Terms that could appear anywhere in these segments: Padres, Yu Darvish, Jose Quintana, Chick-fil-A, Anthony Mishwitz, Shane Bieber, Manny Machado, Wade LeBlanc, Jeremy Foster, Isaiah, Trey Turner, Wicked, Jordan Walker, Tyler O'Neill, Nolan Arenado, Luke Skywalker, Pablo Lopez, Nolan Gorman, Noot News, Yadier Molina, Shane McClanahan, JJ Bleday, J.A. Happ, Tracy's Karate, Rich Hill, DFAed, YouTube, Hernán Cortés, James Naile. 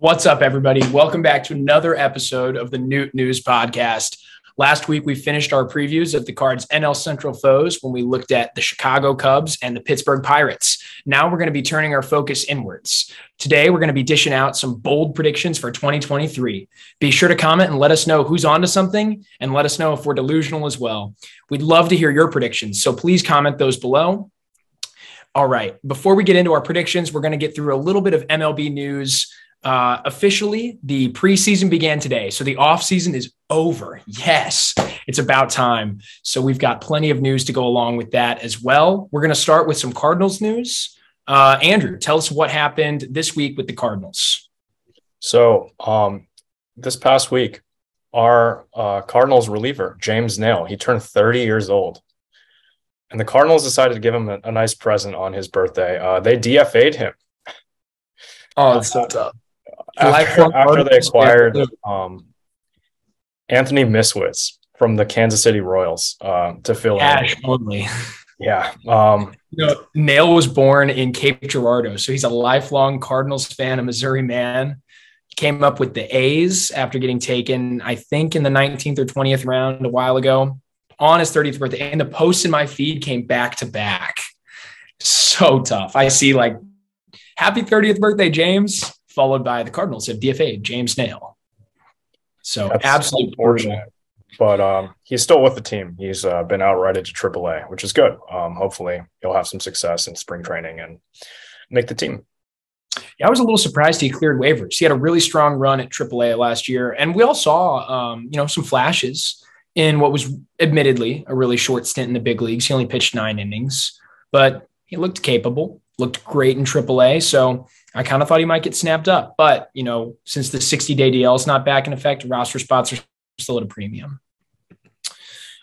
What's up, everybody? Welcome back to another episode of the Noot News podcast. Last week, we finished our previews of the Cards' NL Central foes when we looked at the Chicago Cubs and the Pittsburgh Pirates. Now we're going to be turning our focus inwards. Today, we're going to be dishing out some bold predictions for 2023. Be sure to comment and let us know who's onto something, and let us know if we're delusional as well. We'd love to hear your predictions, so please comment those below. All right, before we get into our predictions, we're going to get through a little bit of MLB news. Officially, the preseason began today, so the offseason is over. Yes, it's about time. So we've got plenty of news to go along with that as well. We're going to start with some Cardinals news. Andrew, tell us what happened this week with the Cardinals. So this past week, our Cardinals reliever, James Naile, he turned 30 years old. And the Cardinals decided to give him a nice present on his birthday. They DFA'd him. Oh, that's so tough. After they acquired Anthony Mishwitz from the Kansas City Royals to fill in. Cash only. Yeah. Naile was born in Cape Girardeau, so he's a lifelong Cardinals fan, a Missouri man. Came up with the A's after getting taken, I think, in the 19th or 20th round a while ago. On his 30th birthday, and the posts in my feed came back to back. So tough. I see, like, happy 30th birthday, James, followed by the Cardinals have DFA'd James Naile. So that's absolutely unfortunate. But he's still with the team. He's been outrighted to AAA, which is good. Hopefully he'll have some success in spring training and make the team. Yeah, I was a little surprised he cleared waivers. He had a really strong run at AAA last year, and we all saw some flashes in what was admittedly a really short stint in the big leagues. He only pitched 9 innings, but he looked capable. Looked great in AAA, so I kind of thought he might get snapped up. But, since the 60-day DL is not back in effect, roster spots are still at a premium.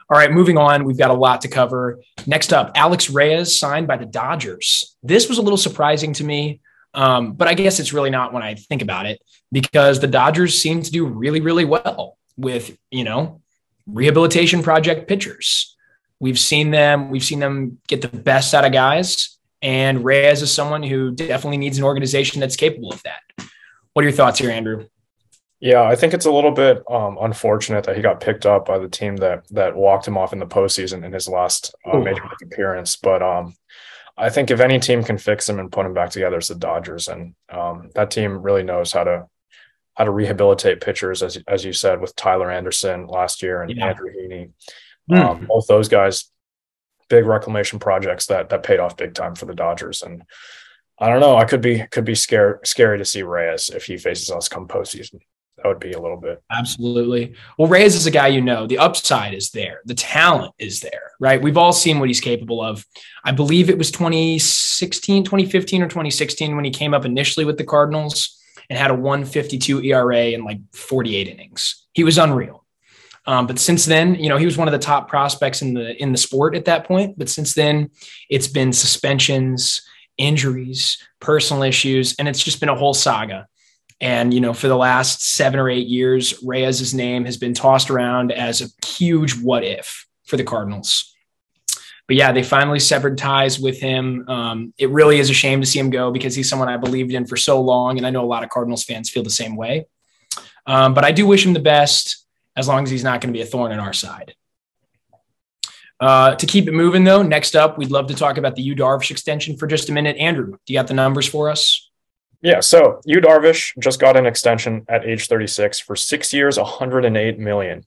All right, moving on. We've got a lot to cover. Next up, Alex Reyes signed by the Dodgers. This was a little surprising to me, but I guess it's really not when I think about it, because the Dodgers seem to do really, really well with, rehabilitation project pitchers. We've seen them get the best out of guys. And Reyes is someone who definitely needs an organization that's capable of that. What are your thoughts here, Andrew? Yeah, I think it's a little bit unfortunate that he got picked up by the team that walked him off in the postseason in his last major league appearance. But I think if any team can fix him and put him back together, it's the Dodgers. And that team really knows how to rehabilitate pitchers, as you said, with Tyler Anderson last year and Andrew Heaney. Both those guys, big reclamation projects that paid off big time for the Dodgers. And I don't know, I could be scary to see Reyes if he faces us come postseason. That would be a little bit. Absolutely. Well, Reyes is a guy, the upside is there. The talent is there, right? We've all seen what he's capable of. I believe it was 2015 or 2016 when he came up initially with the Cardinals and had a 1.52 ERA in like 48 innings. He was unreal. But since then, he was one of the top prospects in the sport at that point. But since then, it's been suspensions, injuries, personal issues, and it's just been a whole saga. And, for the last 7 or 8 years, Reyes' name has been tossed around as a huge what if for the Cardinals. But yeah, they finally severed ties with him. It really is a shame to see him go because he's someone I believed in for so long. And I know a lot of Cardinals fans feel the same way. But I do wish him the best, as long as he's not going to be a thorn in our side. To keep it moving, though, next up, we'd love to talk about the Yu Darvish extension for just a minute. Andrew, do you got the numbers for us? Yeah, so Yu Darvish just got an extension at age 36 for 6 years, $108 million.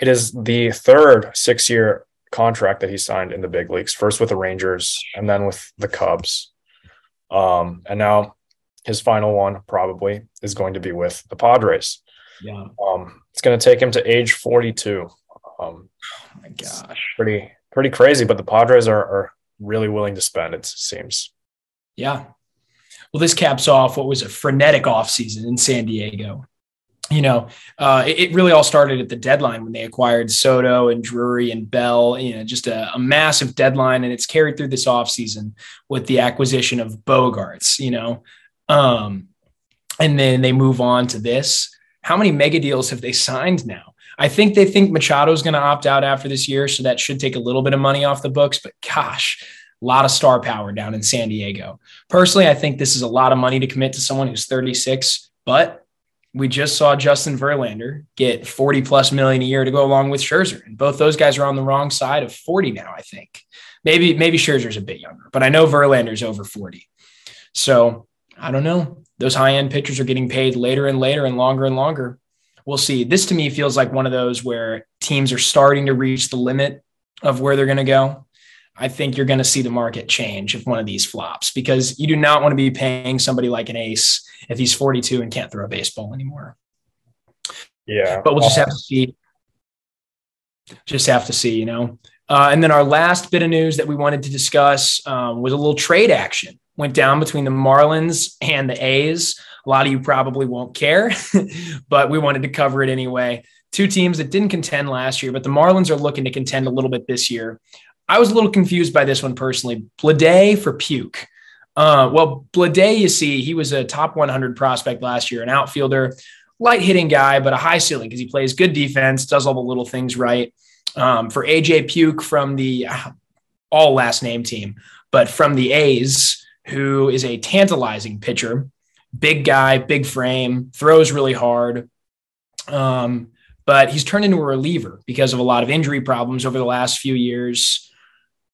It is the third 6-year contract that he signed in the big leagues, first with the Rangers and then with the Cubs. And now his final one probably is going to be with the Padres. Yeah. It's going to take him to age 42. Oh my gosh. Pretty crazy, but the Padres are really willing to spend, it seems. Yeah. Well, this caps off what was a frenetic offseason in San Diego. It really all started at the deadline when they acquired Soto and Drury and Bell, just a massive deadline. And it's carried through this offseason with the acquisition of Bogaerts, and then they move on to this. How many mega deals have they signed now? I think they think Machado is going to opt out after this year, so that should take a little bit of money off the books. But gosh, a lot of star power down in San Diego. Personally, I think this is a lot of money to commit to someone who's 36. But we just saw Justin Verlander get $40+ million a year to go along with Scherzer. And both those guys are on the wrong side of 40 now, I think. Maybe Scherzer's a bit younger, but I know Verlander's over 40. So I don't know. Those high-end pitchers are getting paid later and later and longer and longer. We'll see. This to me feels like one of those where teams are starting to reach the limit of where they're going to go. I think you're going to see the market change if one of these flops, because you do not want to be paying somebody like an ace if he's 42 and can't throw a baseball anymore. Yeah. But we'll just have to see. Just have to see, you know. And then our last bit of news that we wanted to discuss was a little trade action. Went down between the Marlins and the A's. A lot of you probably won't care, but we wanted to cover it anyway. Two teams that didn't contend last year, but the Marlins are looking to contend a little bit this year. I was a little confused by this one personally. Bleday for Puk. Well, Bleday, you see, he was a top 100 prospect last year, an outfielder, light hitting guy, but a high ceiling because he plays good defense, does all the little things right. For AJ Puk from the all last name team, but from the A's, who is a tantalizing pitcher, big guy, big frame, throws really hard. But he's turned into a reliever because of a lot of injury problems over the last few years.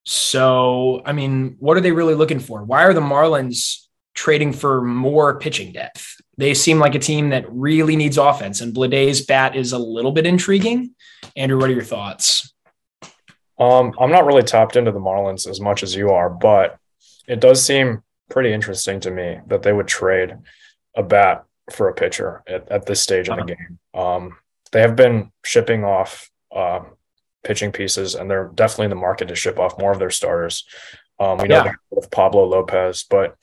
So, I mean, what are they really looking for? Why are the Marlins trading for more pitching depth? They seem like a team that really needs offense, and Bleday's bat is a little bit intriguing. Andrew, what are your thoughts? I'm not really tapped into the Marlins as much as you are, but it does seem pretty interesting to me that they would trade a bat for a pitcher at this stage of the game. They have been shipping off pitching pieces, and they're definitely in the market to ship off more of their starters. We know that with Pablo Lopez, but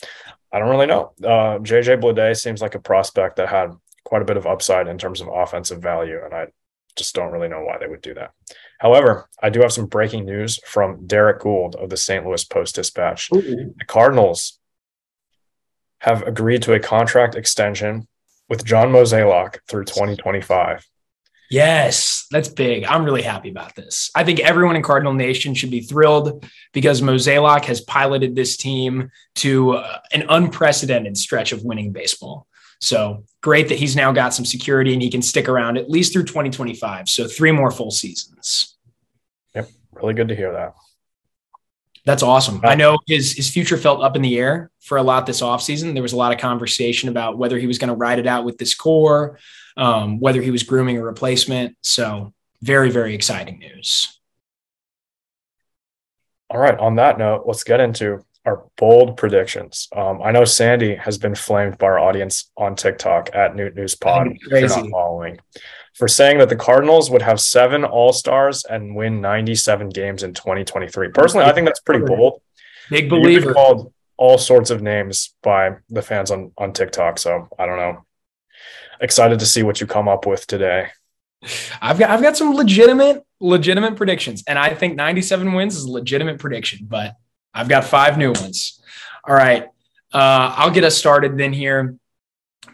I don't really know. JJ Bleday seems like a prospect that had quite a bit of upside in terms of offensive value, and I just don't really know why they would do that. However, I do have some breaking news from Derek Gould of the St. Louis Post-Dispatch. Ooh. The Cardinals have agreed to a contract extension with John Mozeliak through 2025. Yes, that's big. I'm really happy about this. I think everyone in Cardinal Nation should be thrilled because Mozeliak has piloted this team to an unprecedented stretch of winning baseball. So great that he's now got some security and he can stick around at least through 2025. So 3 more full seasons. Yep. Really good to hear that. That's awesome. I know his future felt up in the air for a lot this offseason. There was a lot of conversation about whether he was going to ride it out with this core, whether he was grooming a replacement. So very, very exciting news. All right. On that note, let's get into our bold predictions. I know Sandy has been flamed by our audience on TikTok at Noot News Pod, if you're not following, for saying that the Cardinals would have 7 all-stars and win 97 games in 2023. Personally, I think that's pretty bold. Big believer. Called all sorts of names by the fans on TikTok. So I don't know. Excited to see what you come up with today. I've got some legitimate predictions, and I think 97 wins is a legitimate prediction, but I've got 5 new ones. All right. I'll get us started then here.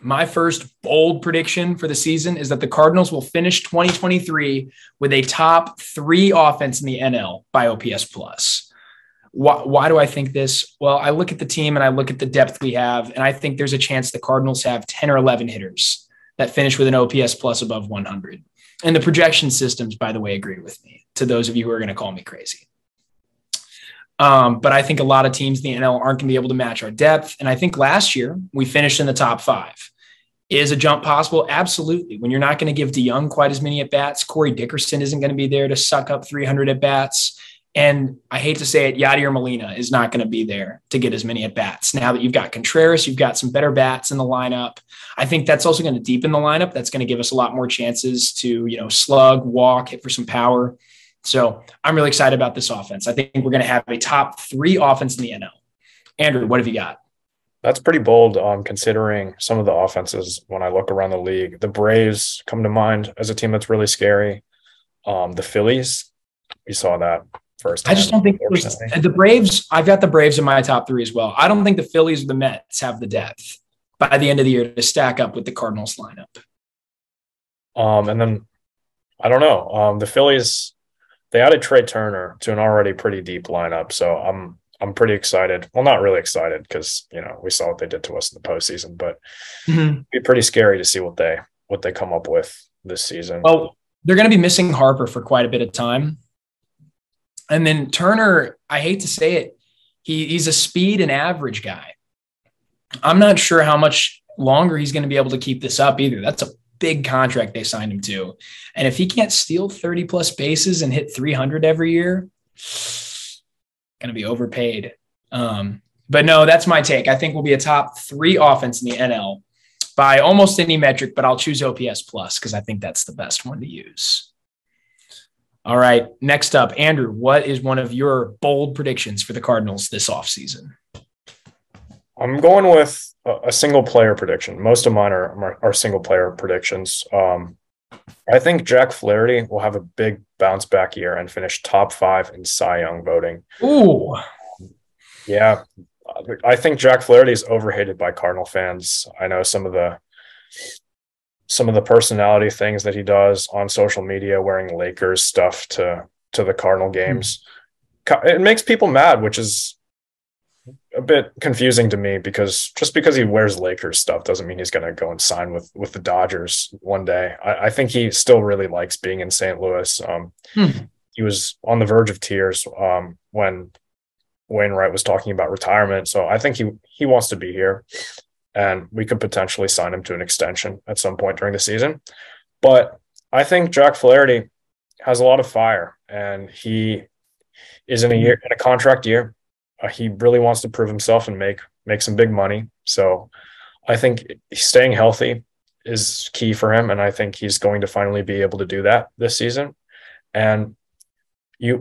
My first bold prediction for the season is that the Cardinals will finish 2023 with a top 3 offense in the NL by OPS plus. Why do I think this? Well, I look at the team and I look at the depth we have, and I think there's a chance the Cardinals have 10 or 11 hitters that finish with an OPS plus above 100. And the projection systems, by the way, agree with me, to those of you who are going to call me crazy. But I think a lot of teams in the NL aren't going to be able to match our depth. And I think last year we finished in the top 5. Is a jump possible? Absolutely. When you're not going to give DeYoung quite as many at-bats, Corey Dickerson isn't going to be there to suck up 300 at-bats. And I hate to say it, Yadier Molina is not going to be there to get as many at-bats. Now that you've got Contreras, you've got some better bats in the lineup. I think that's also going to deepen the lineup. That's going to give us a lot more chances to, you know, slug, walk, hit for some power. So I'm really excited about this offense. I think we're going to have a top 3 offense in the NL. Andrew, what have you got? That's pretty bold, considering some of the offenses when I look around the league. The Braves come to mind as a team that's really scary. The Phillies, we saw that first. I just don't think the Braves, I've got the Braves in my top 3 as well. I don't think the Phillies or the Mets have the depth by the end of the year to stack up with the Cardinals lineup. And then, I don't know, the Phillies – they added Trey Turner to an already pretty deep lineup, so I'm I'm pretty excited. Well, not really excited because, you know, we saw what they did to us in the postseason, but it'd be pretty scary to see what they come up with this season. Well, they're going to be missing Harper for quite a bit of time. And then Turner, I hate to say it, he's a speed and average guy. I'm not sure how much longer he's going to be able to keep this up either. That's a big contract they signed him to. And if he can't steal 30 plus bases and hit 300 every year, going to be overpaid. But no, that's my take. I think we'll be a top three offense in the NL by almost any metric, but I'll choose OPS plus because I think that's the best one to use. All right. Next up, Andrew, what is one of your bold predictions for the Cardinals this offseason? I'm going with a single player prediction. Most of mine are single player predictions. I think Jack Flaherty will have a big bounce back year and finish top 5 in Cy Young voting. Ooh. Yeah. I think Jack Flaherty is overhated by Cardinal fans. I know some of the personality things that he does on social media, wearing Lakers stuff to the Cardinal games. It makes people mad, which is a bit confusing to me because just because he wears Lakers stuff doesn't mean he's going to go and sign with the Dodgers one day. I think he still really likes being in St. Louis. He was on the verge of tears when Wainwright was talking about retirement. So I think he wants to be here and we could potentially sign him to an extension at some point during the season. But I think Jack Flaherty has a lot of fire and he is in a contract year. He really wants to prove himself and make some big money. So I think staying healthy is key for him. And I think he's going to finally be able to do that this season. And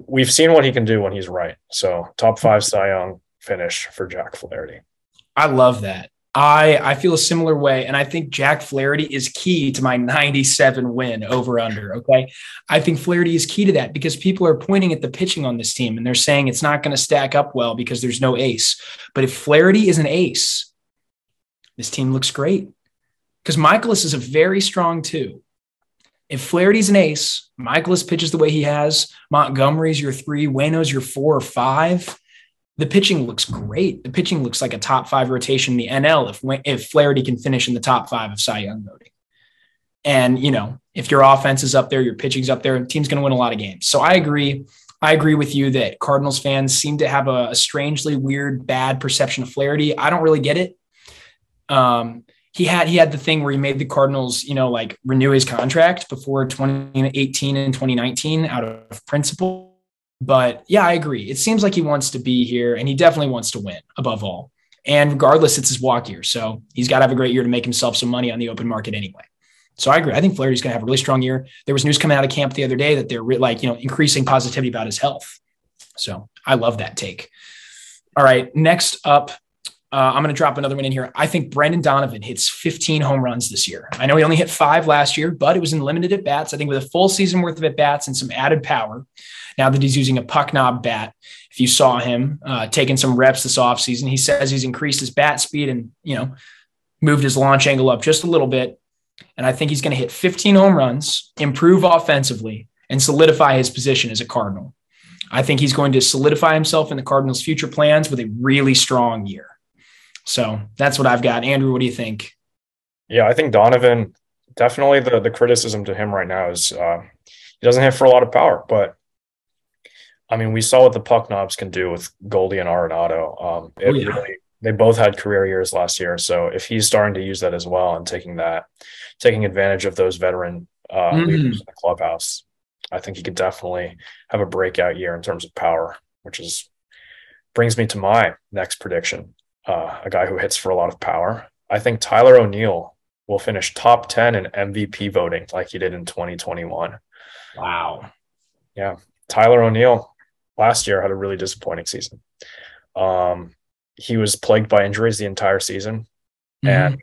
we've seen what he can do when he's right. So top 5 Cy Young finish for Jack Flaherty. I love that. I feel a similar way. And I think Jack Flaherty is key to my 97 win over under. Okay. I think Flaherty is key to that because people are pointing at the pitching on this team and they're saying it's not going to stack up well because there's no ace. But if Flaherty is an ace, this team looks great because Michaelis is a very strong 2. If Flaherty's an ace, Michaelis pitches the way he has, Montgomery's your 3, Waino's your 4 or 5. The pitching looks great. The pitching looks like a top 5 rotation in the NL if Flaherty can finish in the top 5 of Cy Young voting. And, you know, if your offense is up there, your pitching's up there, the team's going to win a lot of games. So I agree. I agree with you that Cardinals fans seem to have a strangely weird, bad perception of Flaherty. I don't really get it. He had the thing where he made the Cardinals, you know, like renew his contract before 2018 and 2019 out of principle. But yeah, I agree. It seems like he wants to be here and he definitely wants to win above all. And regardless, it's his walk year. So he's got to have a great year to make himself some money on the open market anyway. So I agree. I think Flaherty's going to have a really strong year. There was news coming out of camp the other day that they're like, you know, increasing positivity about his health. So I love that take. All right. Next up, I'm going to drop another one in here. I think Brendan Donovan hits 15 home runs this year. I know he only hit 5 last year, but it was in limited at bats. I think with a full season worth of at bats and some added power. Now that he's using a puck knob bat, if you saw him taking some reps this offseason, he says he's increased his bat speed and, you know, moved his launch angle up just a little bit. And I think he's going to hit 15 home runs, improve offensively, and solidify his position as a Cardinal. I think he's going to solidify himself in the Cardinals' future plans with a really strong year. So that's what I've got. Andrew, what do you think? Yeah, I think Donovan, definitely the criticism to him right now is he doesn't hit for a lot of power, but I mean, we saw what the puck knobs can do with Goldie and Arenado. They both had career years last year. So if he's starting to use that as well and taking advantage of those veteran leaders in the clubhouse, I think he could definitely have a breakout year in terms of power, which is brings me to my next prediction. A guy who hits for a lot of power. I think Tyler O'Neill will finish top 10 in MVP voting like he did in 2021. Wow. Yeah. Tyler O'Neill last year had a really disappointing season. He was plagued by injuries the entire season and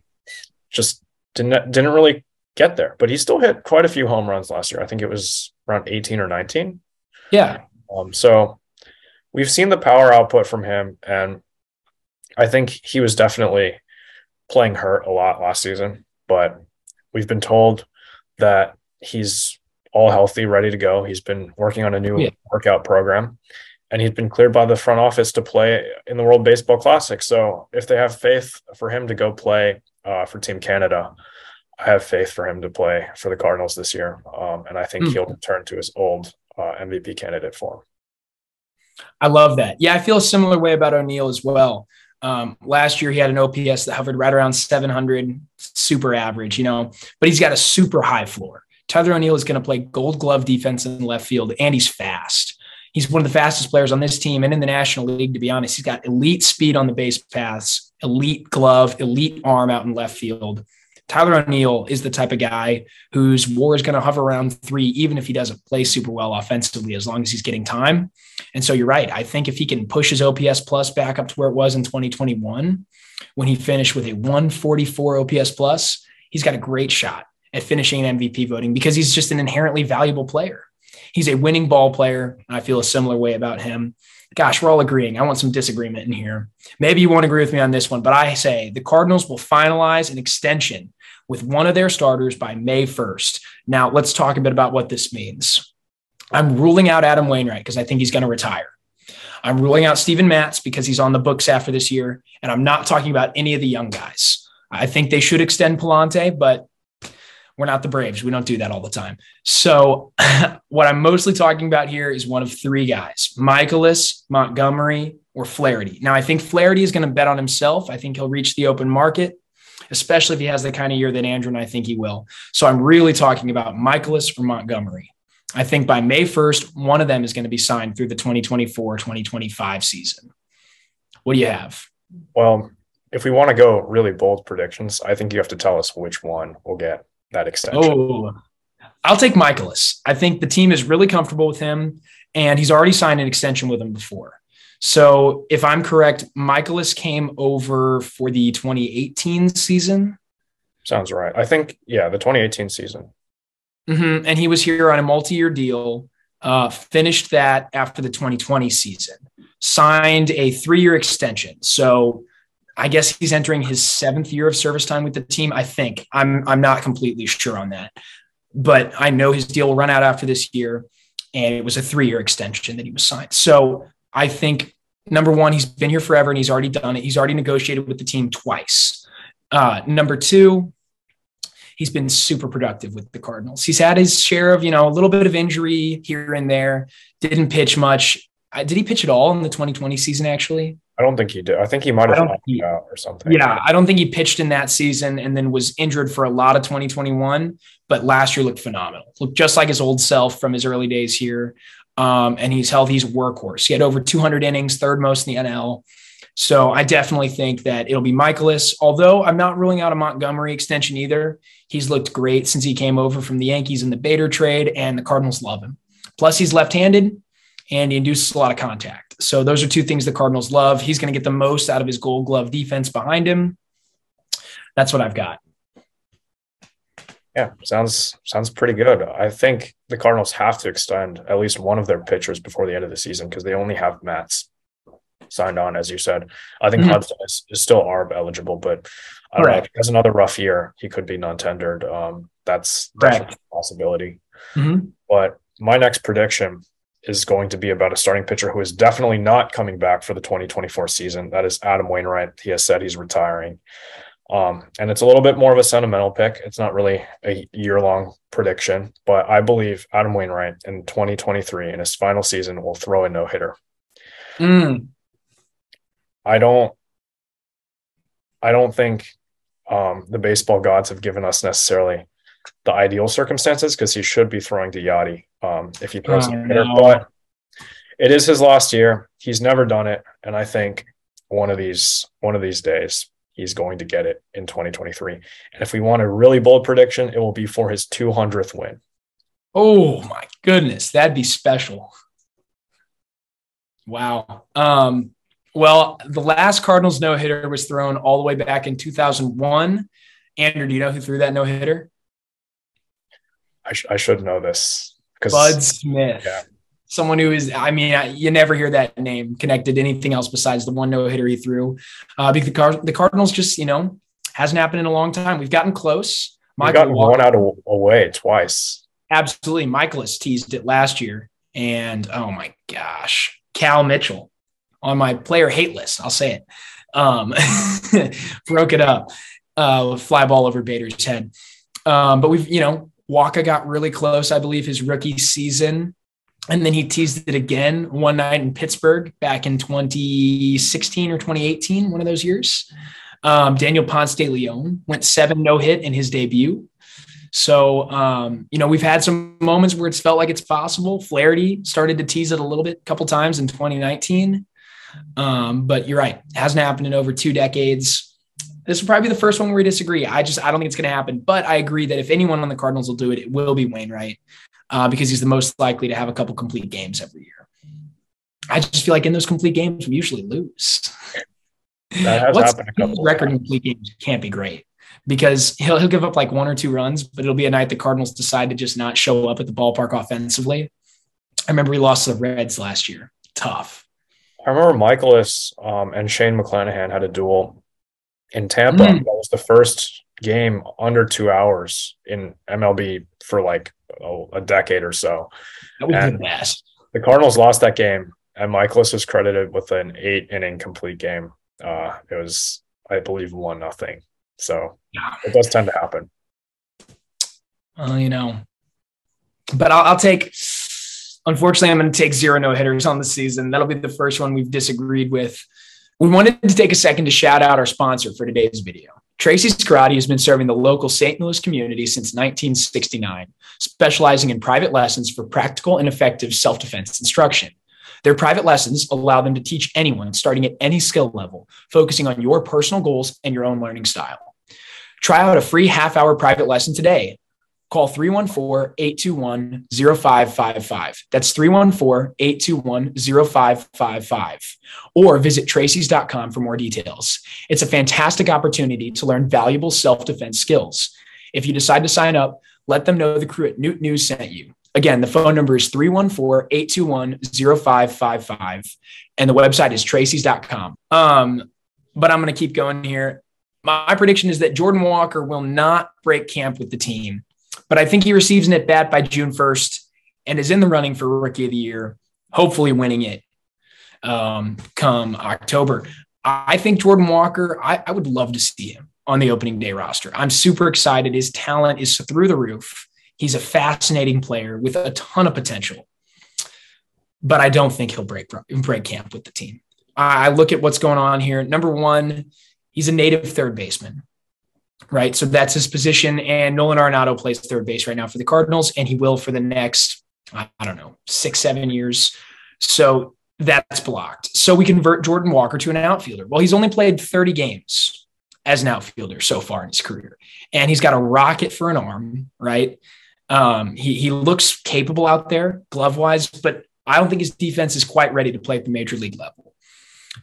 just didn't really get there, but he still hit quite a few home runs last year. I think it was around 18 or 19. Yeah. So we've seen the power output from him, and I think he was definitely playing hurt a lot last season, but we've been told that he's all healthy, ready to go. He's been working on a new workout program. and he's been cleared by the front office to play in the World Baseball Classic. So if they have faith for him to go play for Team Canada, I have faith for him to play for the Cardinals this year. And I think he'll return to his old MVP candidate form. I love that. Yeah, I feel a similar way about O'Neill as well. Last year, he had an OPS that hovered right around 700, super average, you know, but he's got a super high floor. Tyler O'Neill is going to play Gold Glove defense in left field, and he's fast. He's one of the fastest players on this team and in the National League, to be honest. He's got elite speed on the base paths, elite glove, elite arm out in left field. Tyler O'Neill is the type of guy whose WAR is going to hover around 3, even if he doesn't play super well offensively, as long as he's getting time. And so you're right. I think if he can push his OPS plus back up to where it was in 2021, when he finished with a 144 OPS plus, he's got a great shot at finishing in MVP voting, because he's just an inherently valuable player. He's a winning ball player, and I feel a similar way about him. Gosh, we're all agreeing. I want some disagreement in here. Maybe you won't agree with me on this one, but I say the Cardinals will finalize an extension with one of their starters by May 1st. Now, let's talk a bit about what this means. I'm ruling out Adam Wainwright because I think he's going to retire. I'm ruling out Steven Matz because he's on the books after this year, and I'm not talking about any of the young guys. I think they should extend Palante, but we're not the Braves. We don't do that all the time. So what I'm mostly talking about here is one of three guys, Michaelis, Montgomery, or Flaherty. Now, I think Flaherty is going to bet on himself. I think he'll reach the open market, especially if he has the kind of year that Andrew and I think he will. So I'm really talking about Michaelis or Montgomery. I think by May 1st, one of them is going to be signed through the 2024-2025 season. What do you have? Well, if we want to go really bold predictions, I think you have to tell us which one we'll get that extension. Oh, I'll take Michaelis. I think the team is really comfortable with him, and he's already signed an extension with him before. So if I'm correct, Michaelis came over for the 2018 season. Sounds right. I think, yeah, the 2018 season. And he was here on a multi-year deal, finished that after the 2020 season, signed a 3-year extension. So I guess he's entering his 7th year of service time with the team. I think I'm not completely sure on that, but I know his deal will run out after this year, and it was a 3-year extension that he was signed. So I think, number one, he's been here forever and he's already done it. He's already negotiated with the team twice. Number two, he's been super productive with the Cardinals. He's had his share of, you know, a little bit of injury here and there. Didn't pitch much. Did he pitch at all in the 2020 season, actually? I don't think he did. I think he might have opted out or something. Yeah, I don't think he pitched in that season, and then was injured for a lot of 2021, but last year looked phenomenal. Looked just like his old self from his early days here, and he's healthy. He's a workhorse. He had over 200 innings, third most in the NL. So I definitely think that it'll be Michaelis, although I'm not ruling out a Montgomery extension either. He's looked great since he came over from the Yankees in the Bader trade, and the Cardinals love him. Plus, he's left-handed, and he induces a lot of contact. So those are two things the Cardinals love. He's going to get the most out of his Gold Glove defense behind him. That's what I've got. Yeah, sounds pretty good. I think the Cardinals have to extend at least one of their pitchers before the end of the season, because they only have Matz signed on, as you said. I think Hudson is still ARB eligible, but I don't know, if he has another rough year, he could be non-tendered. That's a possibility. But my next prediction is going to be about a starting pitcher who is definitely not coming back for the 2024 season. That is Adam Wainwright. He has said he's retiring. And it's a little bit more of a sentimental pick. It's not really a year-long prediction, but I believe Adam Wainwright in 2023, in his final season, will throw a no-hitter. I don't think the baseball gods have given us necessarily the ideal circumstances, because he should be throwing to Yadi if he throws a hitter. But it is his last year. He's never done it, and I think one of these days he's going to get it in 2023. And if we want a really bold prediction, it will be for his 200th win. Oh my goodness, that'd be special. Wow. Well, the last Cardinals no-hitter was thrown all the way back in 2001. Andrew, do you know who threw that no-hitter? I should know this. Bud Smith, someone who is, you never hear that name connected to anything else besides the one no-hitter he threw. Because the Cardinals just, hasn't happened in a long time. We've gotten close. We've gotten one out away twice. Absolutely. Michaelis teased it last year. And, oh, my gosh. Cal Mitchell on my player hate list. I'll say it. Broke it up with fly ball over Bader's head. But we've, you know, Waka got really close, I believe, his rookie season. And then he teased it again one night in Pittsburgh back in 2016 or 2018, one of those years. Daniel Ponce de Leon went 7 no-hit in his debut. So, you know, we've had some moments where it's felt like it's possible. Flaherty started to tease it a little bit, a couple times in 2019. But you're right. It hasn't happened in over 2 decades. This will probably be the first one where we disagree. I don't think it's going to happen. But I agree that if anyone on the Cardinals will do it, it will be Wainwright. Because he's the most likely to have a couple complete games every year. I just feel like in those complete games, we usually lose. What's his record in complete games can't be great because he'll give up like 1 or 2 runs, but it'll be a night the Cardinals decide to just not show up at the ballpark offensively. I remember we lost to the Reds last year. Tough. I remember Michaelis and Shane McClanahan had a duel in Tampa. That was the first game under 2 hours in MLB for like a decade or so. That was the best. The Cardinals lost that game, and Michaelis was credited with an 8-inning complete game. It was, I believe, 1-0. So it does tend to happen. You know, but I'll take. Unfortunately, I'm going to take 0 no-hitters on the season. That'll be the first one we've disagreed with. We wanted to take a second to shout out our sponsor for today's video. Tracy's Karate has been serving the local St. Louis community since 1969, specializing in private lessons for practical and effective self-defense instruction. Their private lessons allow them to teach anyone starting at any skill level, focusing on your personal goals and your own learning style. Try out a free half-hour private lesson today. Call 314-821-0555. That's 314-821-0555. Or visit tracys.com for more details. It's a fantastic opportunity to learn valuable self-defense skills. If you decide to sign up, let them know the crew at Noot News sent you. Again, the phone number is 314-821-0555. And the website is tracys.com. But I'm going to keep going here. My prediction is that Jordan Walker will not break camp with the team. But I think he receives an at-bat by June 1st and is in the running for Rookie of the Year, hopefully winning it come October. I think Jordan Walker, I would love to see him on the opening day roster. I'm super excited. His talent is through the roof. He's a fascinating player with a ton of potential. But I don't think he'll break camp with the team. I look at what's going on here. Number one, he's a native third baseman. Right. So that's his position. And Nolan Arenado plays third base right now for the Cardinals, and he will for the next, I don't know, 6-7 years. So that's blocked. So we convert Jordan Walker to an outfielder. Well, he's only played 30 games as an outfielder so far in his career. And he's got a rocket for an arm, right? He looks capable out there glove-wise, but I don't think his defense is quite ready to play at the major league level,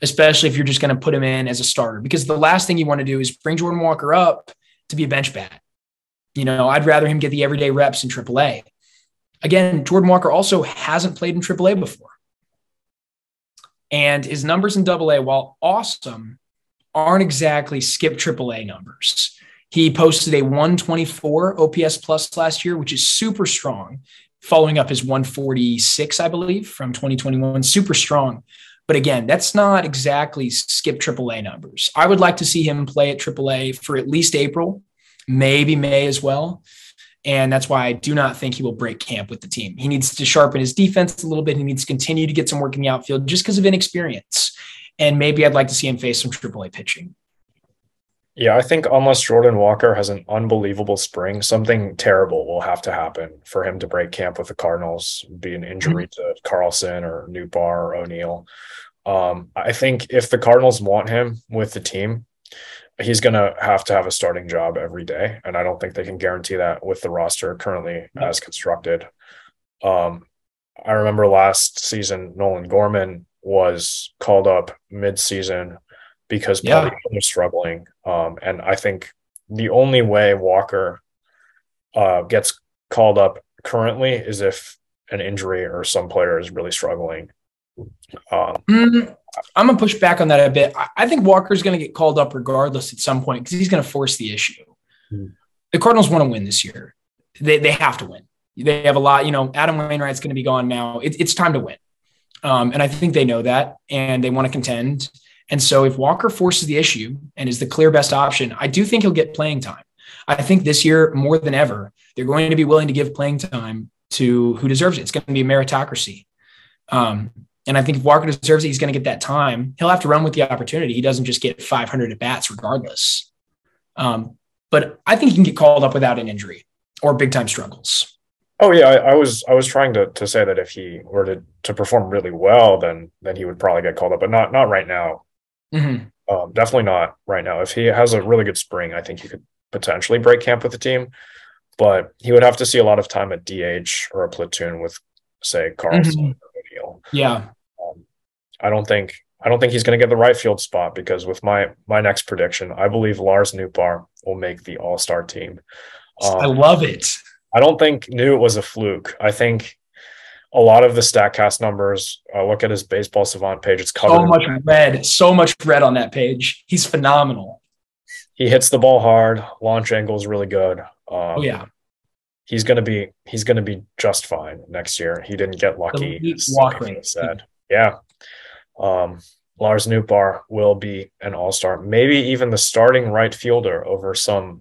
especially if you're just going to put him in as a starter, because the last thing you want to do is bring Jordan Walker up to be a bench bat. You know, I'd rather him get the everyday reps in AAA. Again, Jordan Walker also hasn't played in AAA before. And his numbers in AA, while awesome, aren't exactly skip AAA numbers. He posted a 124 OPS plus last year, which is super strong, following up his 146, I believe, from 2021. Super strong. But again, that's not exactly skip AAA numbers. I would like to see him play at AAA for at least April, maybe May as well. And that's why I do not think he will break camp with the team. He needs to sharpen his defense a little bit. He needs to continue to get some work in the outfield just because of inexperience. And maybe I'd like to see him face some AAA pitching. Yeah, I think unless Jordan Walker has an unbelievable spring, something terrible will have to happen for him to break camp with the Cardinals, be an injury to Carlson or Nootbaar or O'Neill. I think if the Cardinals want him with the team, he's going to have a starting job every day, and I don't think they can guarantee that with the roster currently as constructed. I remember last season, Nolan Gorman was called up mid-season because people are struggling. And I think the only way Walker gets called up currently is if an injury or some player is really struggling. I'm going to push back on that a bit. I think Walker's going to get called up regardless at some point because he's going to force the issue. The Cardinals want to win this year. They have to win. They have a lot. You know, Adam Wainwright's going to be gone now. It's time to win. And I think they know that and they want to contend. And so if Walker forces the issue and is the clear best option, I do think he'll get playing time. I think this year more than ever, they're going to be willing to give playing time to who deserves it. It's going to be a meritocracy. And I think if Walker deserves it, he's going to get that time. He'll have to run with the opportunity. He doesn't just get 500 at bats regardless. But I think he can get called up without an injury or big time struggles. Oh yeah, I was trying to say that if he were to perform really well, then he would probably get called up, but not right now. Mm-hmm. Definitely not right now. If he has a really good spring, I think he could potentially break camp with the team, but he would have to see a lot of time at DH or a platoon with, say, Carlson. Mm-hmm. Or O'Neill. Yeah, I don't think he's going to get the right field spot, because with my next prediction, I believe Lars Nootbaar will make the All-Star team. I love it. I don't think Noot was a fluke. I think a lot of the StatCast numbers, look at his Baseball Savant page. It's covered so much red on that page. He's phenomenal. He hits the ball hard. Launch angle is really good. He's going to be just fine next year. He didn't get lucky. Yeah. Lars Nootbaar will be an All-Star, maybe even the starting right fielder over some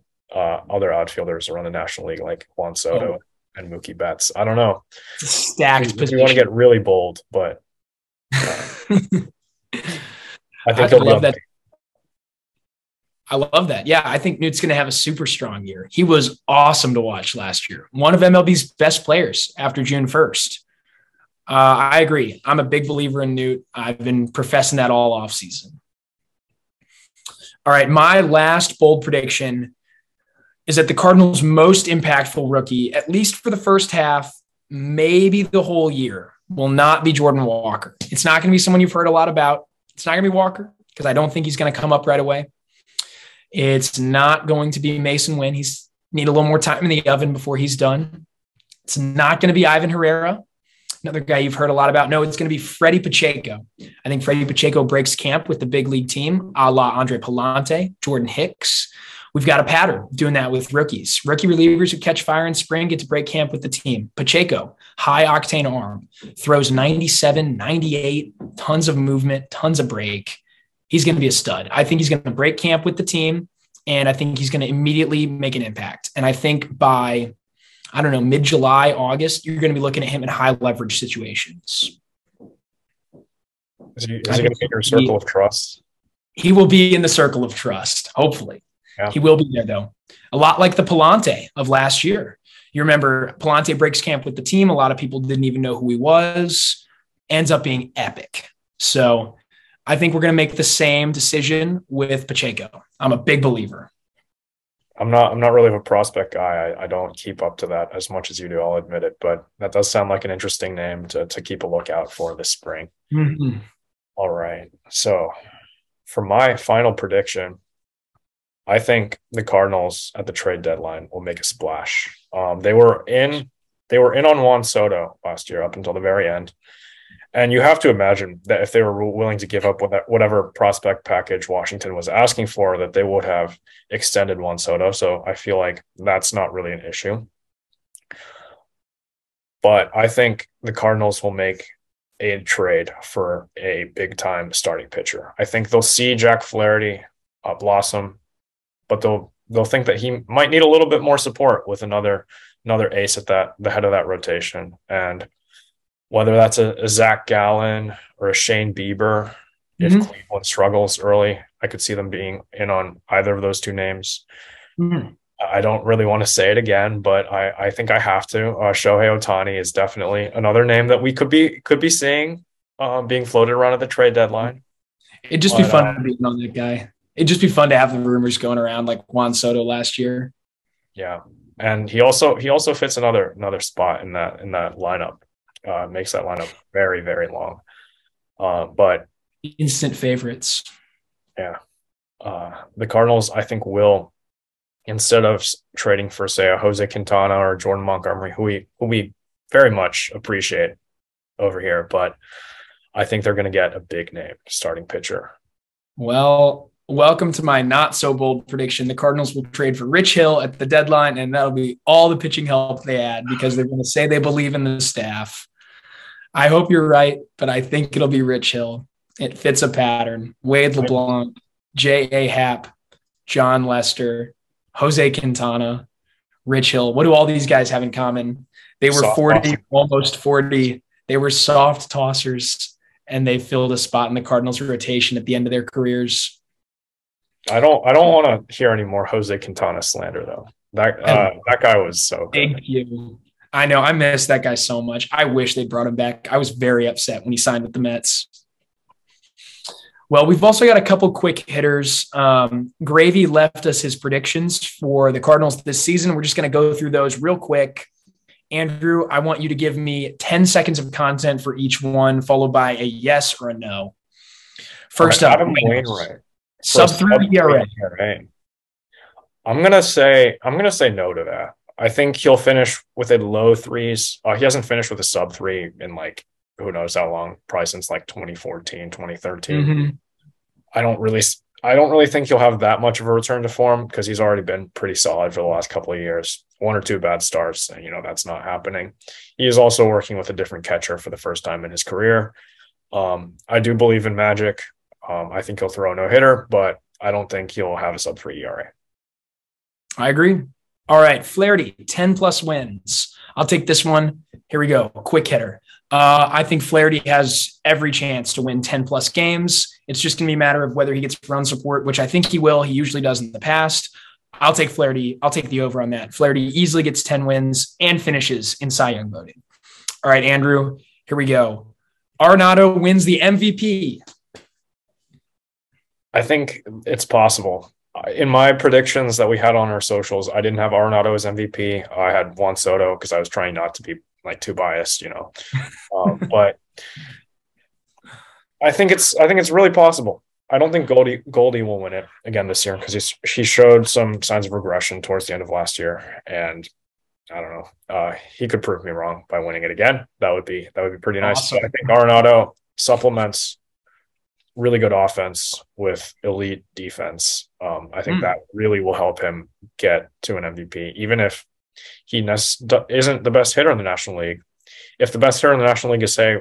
other outfielders around the National League, like Juan Soto and Mookie Betts. I don't know. Stacked position. You want to get really bold, but I think I love that. I love that. Yeah, I think Noot's going to have a super strong year. He was awesome to watch last year. One of MLB's best players after June 1st. I agree. I'm a big believer in Noot. I've been professing that all offseason. All right, my last bold prediction is that the Cardinals' most impactful rookie, at least for the first half, maybe the whole year, will not be Jordan Walker. It's not going to be someone you've heard a lot about. It's not going to be Walker, because I don't think he's going to come up right away. It's not going to be Mason Wynn. He's need a little more time in the oven before he's done. It's not going to be Ivan Herrera, another guy you've heard a lot about. No, it's going to be Freddy Pacheco. I think Freddy Pacheco breaks camp with the big league team, a la Andre Palante, Jordan Hicks. We've got a pattern doing that with rookies. Rookie relievers who catch fire in spring get to break camp with the team. Pacheco, high-octane arm, throws 97, 98, tons of movement, tons of break. He's going to be a stud. I think he's going to break camp with the team, and I think he's going to immediately make an impact. And I think by, I don't know, mid-July, August, you're going to be looking at him in high-leverage situations. Is he going to be in your circle of trust? He will be in the circle of trust, hopefully. Yeah. He will be there, though. A lot like the Palante of last year. You remember Palante breaks camp with the team. A lot of people didn't even know who he was. Ends up being epic. So I think we're going to make the same decision with Pacheco. I'm a big believer. I'm not really a prospect guy. I don't keep up to that as much as you do. I'll admit it. But that does sound like an interesting name to keep a lookout for this spring. Mm-hmm. All right. So for my final prediction, I think the Cardinals at the trade deadline will make a splash. They were in on Juan Soto last year up until the very end. And you have to imagine that if they were willing to give up whatever prospect package Washington was asking for, that they would have extended Juan Soto. So I feel like that's not really an issue. But I think the Cardinals will make a trade for a big-time starting pitcher. I think they'll see Jack Flaherty blossom, but they'll think that he might need a little bit more support with another ace at the head of that rotation. And whether that's a Zach Gallen or a Shane Bieber, mm-hmm. if Cleveland struggles early, I could see them being in on either of those two names. Mm-hmm. I don't really want to say it again, but I think I have to. Shohei Ohtani is definitely another name that we could be seeing being floated around at the trade deadline. It'd just be fun to be on that guy. It'd just be fun to have the rumors going around like Juan Soto last year. Yeah. And he also fits another spot in that lineup, makes that lineup very, very long. But instant favorites. Yeah. The Cardinals, I think, will, instead of trading for, say, a Jose Quintana or Jordan Montgomery, who we very much appreciate over here, but I think they're going to get a big name starting pitcher. Well, welcome to my not-so-bold prediction. The Cardinals will trade for Rich Hill at the deadline, and that'll be all the pitching help they add, because they're going to say they believe in the staff. I hope you're right, but I think it'll be Rich Hill. It fits a pattern. Wade LeBlanc, J.A. Happ, John Lester, Jose Quintana, Rich Hill. What do all these guys have in common? They were soft 40, tossers. Almost 40. They were soft tossers, and they filled a spot in the Cardinals' rotation at the end of their careers. I don't want to hear any more Jose Quintana slander, though. That guy was so good. Thank you. I know. I miss that guy so much. I wish they brought him back. I was very upset when he signed with the Mets. Well, we've also got a couple quick hitters. Gravy left us his predictions for the Cardinals this season. We're just going to go through those real quick. Andrew, I want you to give me 10 seconds of content for each one, followed by a yes or a no. First up, Adam Wainwright. Sub-3 ERA. I'm gonna say no to that. I think he'll finish with a low threes. He hasn't finished with a sub-3 in like who knows how long, probably since like 2014, 2013. Mm-hmm. I don't really think he'll have that much of a return to form because he's already been pretty solid for the last couple of years. One or two bad starts, and that's not happening. He is also working with a different catcher for the first time in his career. I do believe in magic. I think he'll throw a no-hitter, but I don't think he'll have a sub-3 ERA. I agree. All right, Flaherty, 10-plus wins. I'll take this one. Here we go, quick hitter. I think Flaherty has every chance to win 10-plus games. It's just going to be a matter of whether he gets run support, which I think he will. He usually does in the past. I'll take Flaherty. I'll take the over on that. Flaherty easily gets 10 wins and finishes in Cy Young voting. All right, Andrew, here we go. Arenado wins the MVP. I think it's possible. In my predictions that we had on our socials, I didn't have Arenado as MVP. I had Juan Soto because I was trying not to be like too biased, but I think it's really possible. I don't think Goldie will win it again this year because he showed some signs of regression towards the end of last year, and I don't know. He could prove me wrong by winning it again. That would be pretty nice. Awesome. So I think Arenado supplements really good offense with elite defense. I think that really will help him get to an MVP, even if he isn't the best hitter in the National League. If the best hitter in the National League is, say,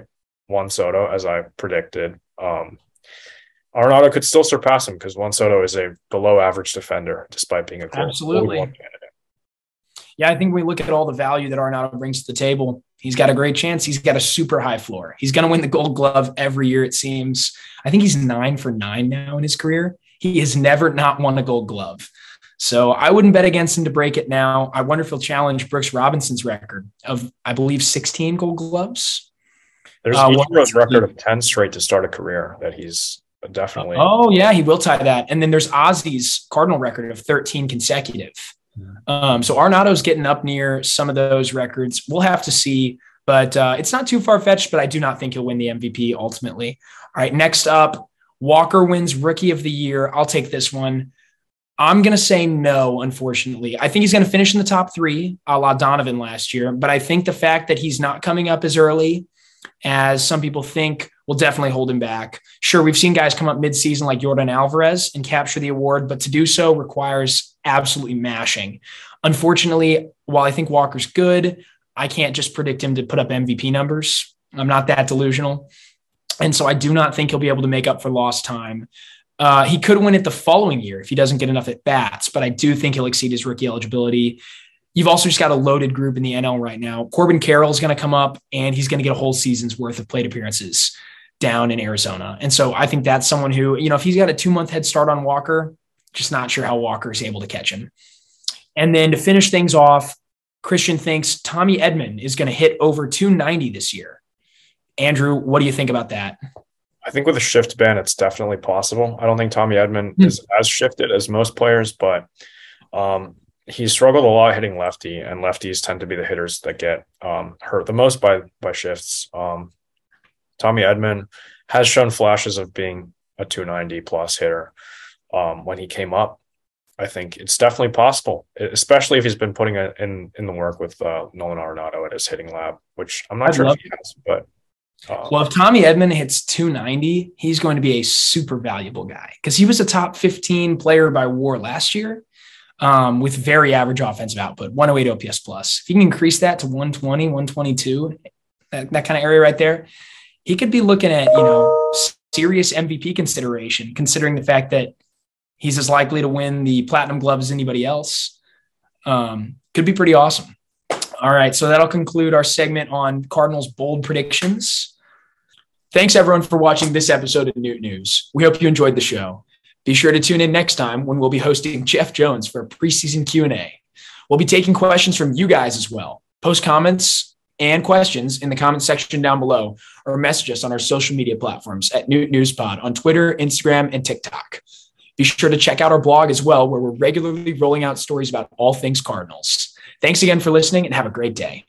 Juan Soto, as I predicted, Arenado could still surpass him because Juan Soto is a below-average defender despite being a absolutely candidate. Yeah, I think we look at all the value that Arenado brings to the table. He's got a great chance. He's got a super high floor. He's going to win the Gold Glove every year, it seems. I think he's 9 for 9 now in his career. He has never not won a Gold Glove. So I wouldn't bet against him to break it now. I wonder if he'll challenge Brooks Robinson's record of, I believe, 16 Gold Gloves. There's Ichiro's record of 10 straight to start a career that he's definitely. Oh, yeah, he will tie that. And then there's Ozzy's Cardinal record of 13 consecutive. So Arenado's getting up near some of those records. We'll have to see, but it's not too far-fetched, but I do not think he'll win the MVP ultimately. All right, next up, Walker wins Rookie of the Year. I'll take this one. I'm going to say no, unfortunately. I think he's going to finish in the top 3, a la Donovan last year, but I think the fact that he's not coming up as early as some people think will definitely hold him back. Sure, we've seen guys come up midseason like Jordan Alvarez and capture the award, but to do so requires absolutely mashing. Unfortunately, while I think Walker's good, I can't just predict him to put up MVP numbers. I'm not that delusional. And so I do not think he'll be able to make up for lost time. He could win it the following year if he doesn't get enough at-bats, but I do think he'll exceed his rookie eligibility. You've also just got a loaded group in the NL right now. Corbin Carroll's going to come up, and he's going to get a whole season's worth of plate appearances down in Arizona. And so I think that's someone who, if he's got a 2-month head start on Walker, just not sure how Walker is able to catch him. And then to finish things off, Christian thinks Tommy Edman is going to hit over 290 this year. Andrew, what do you think about that? I think with a shift ban, it's definitely possible. I don't think Tommy Edman is as shifted as most players, but he struggled a lot hitting lefty, and lefties tend to be the hitters that get hurt the most by shifts. Tommy Edman has shown flashes of being a 290-plus hitter when he came up. I think it's definitely possible, especially if he's been putting in the work with Nolan Arenado at his hitting lab, which I'm not sure if he has, but... well, if Tommy Edman hits 290, he's going to be a super valuable guy because he was a top 15 player by WAR last year with very average offensive output, 108 OPS plus. If he can increase that to 120, 122, that kind of area right there, he could be looking at, you know, serious MVP consideration, considering the fact that he's as likely to win the Platinum Glove as anybody else. Could be pretty awesome. All right, so that'll conclude our segment on Cardinals bold predictions. Thanks, everyone, for watching this episode of Noot News. We hope you enjoyed the show. Be sure to tune in next time when we'll be hosting Jeff Jones for a preseason Q&A. We'll be taking questions from you guys as well. Post comments and questions in the comment section down below, or message us on our social media platforms at Noot News Pod on Twitter, Instagram, and TikTok. Be sure to check out our blog as well, where we're regularly rolling out stories about all things Cardinals. Thanks again for listening, and have a great day.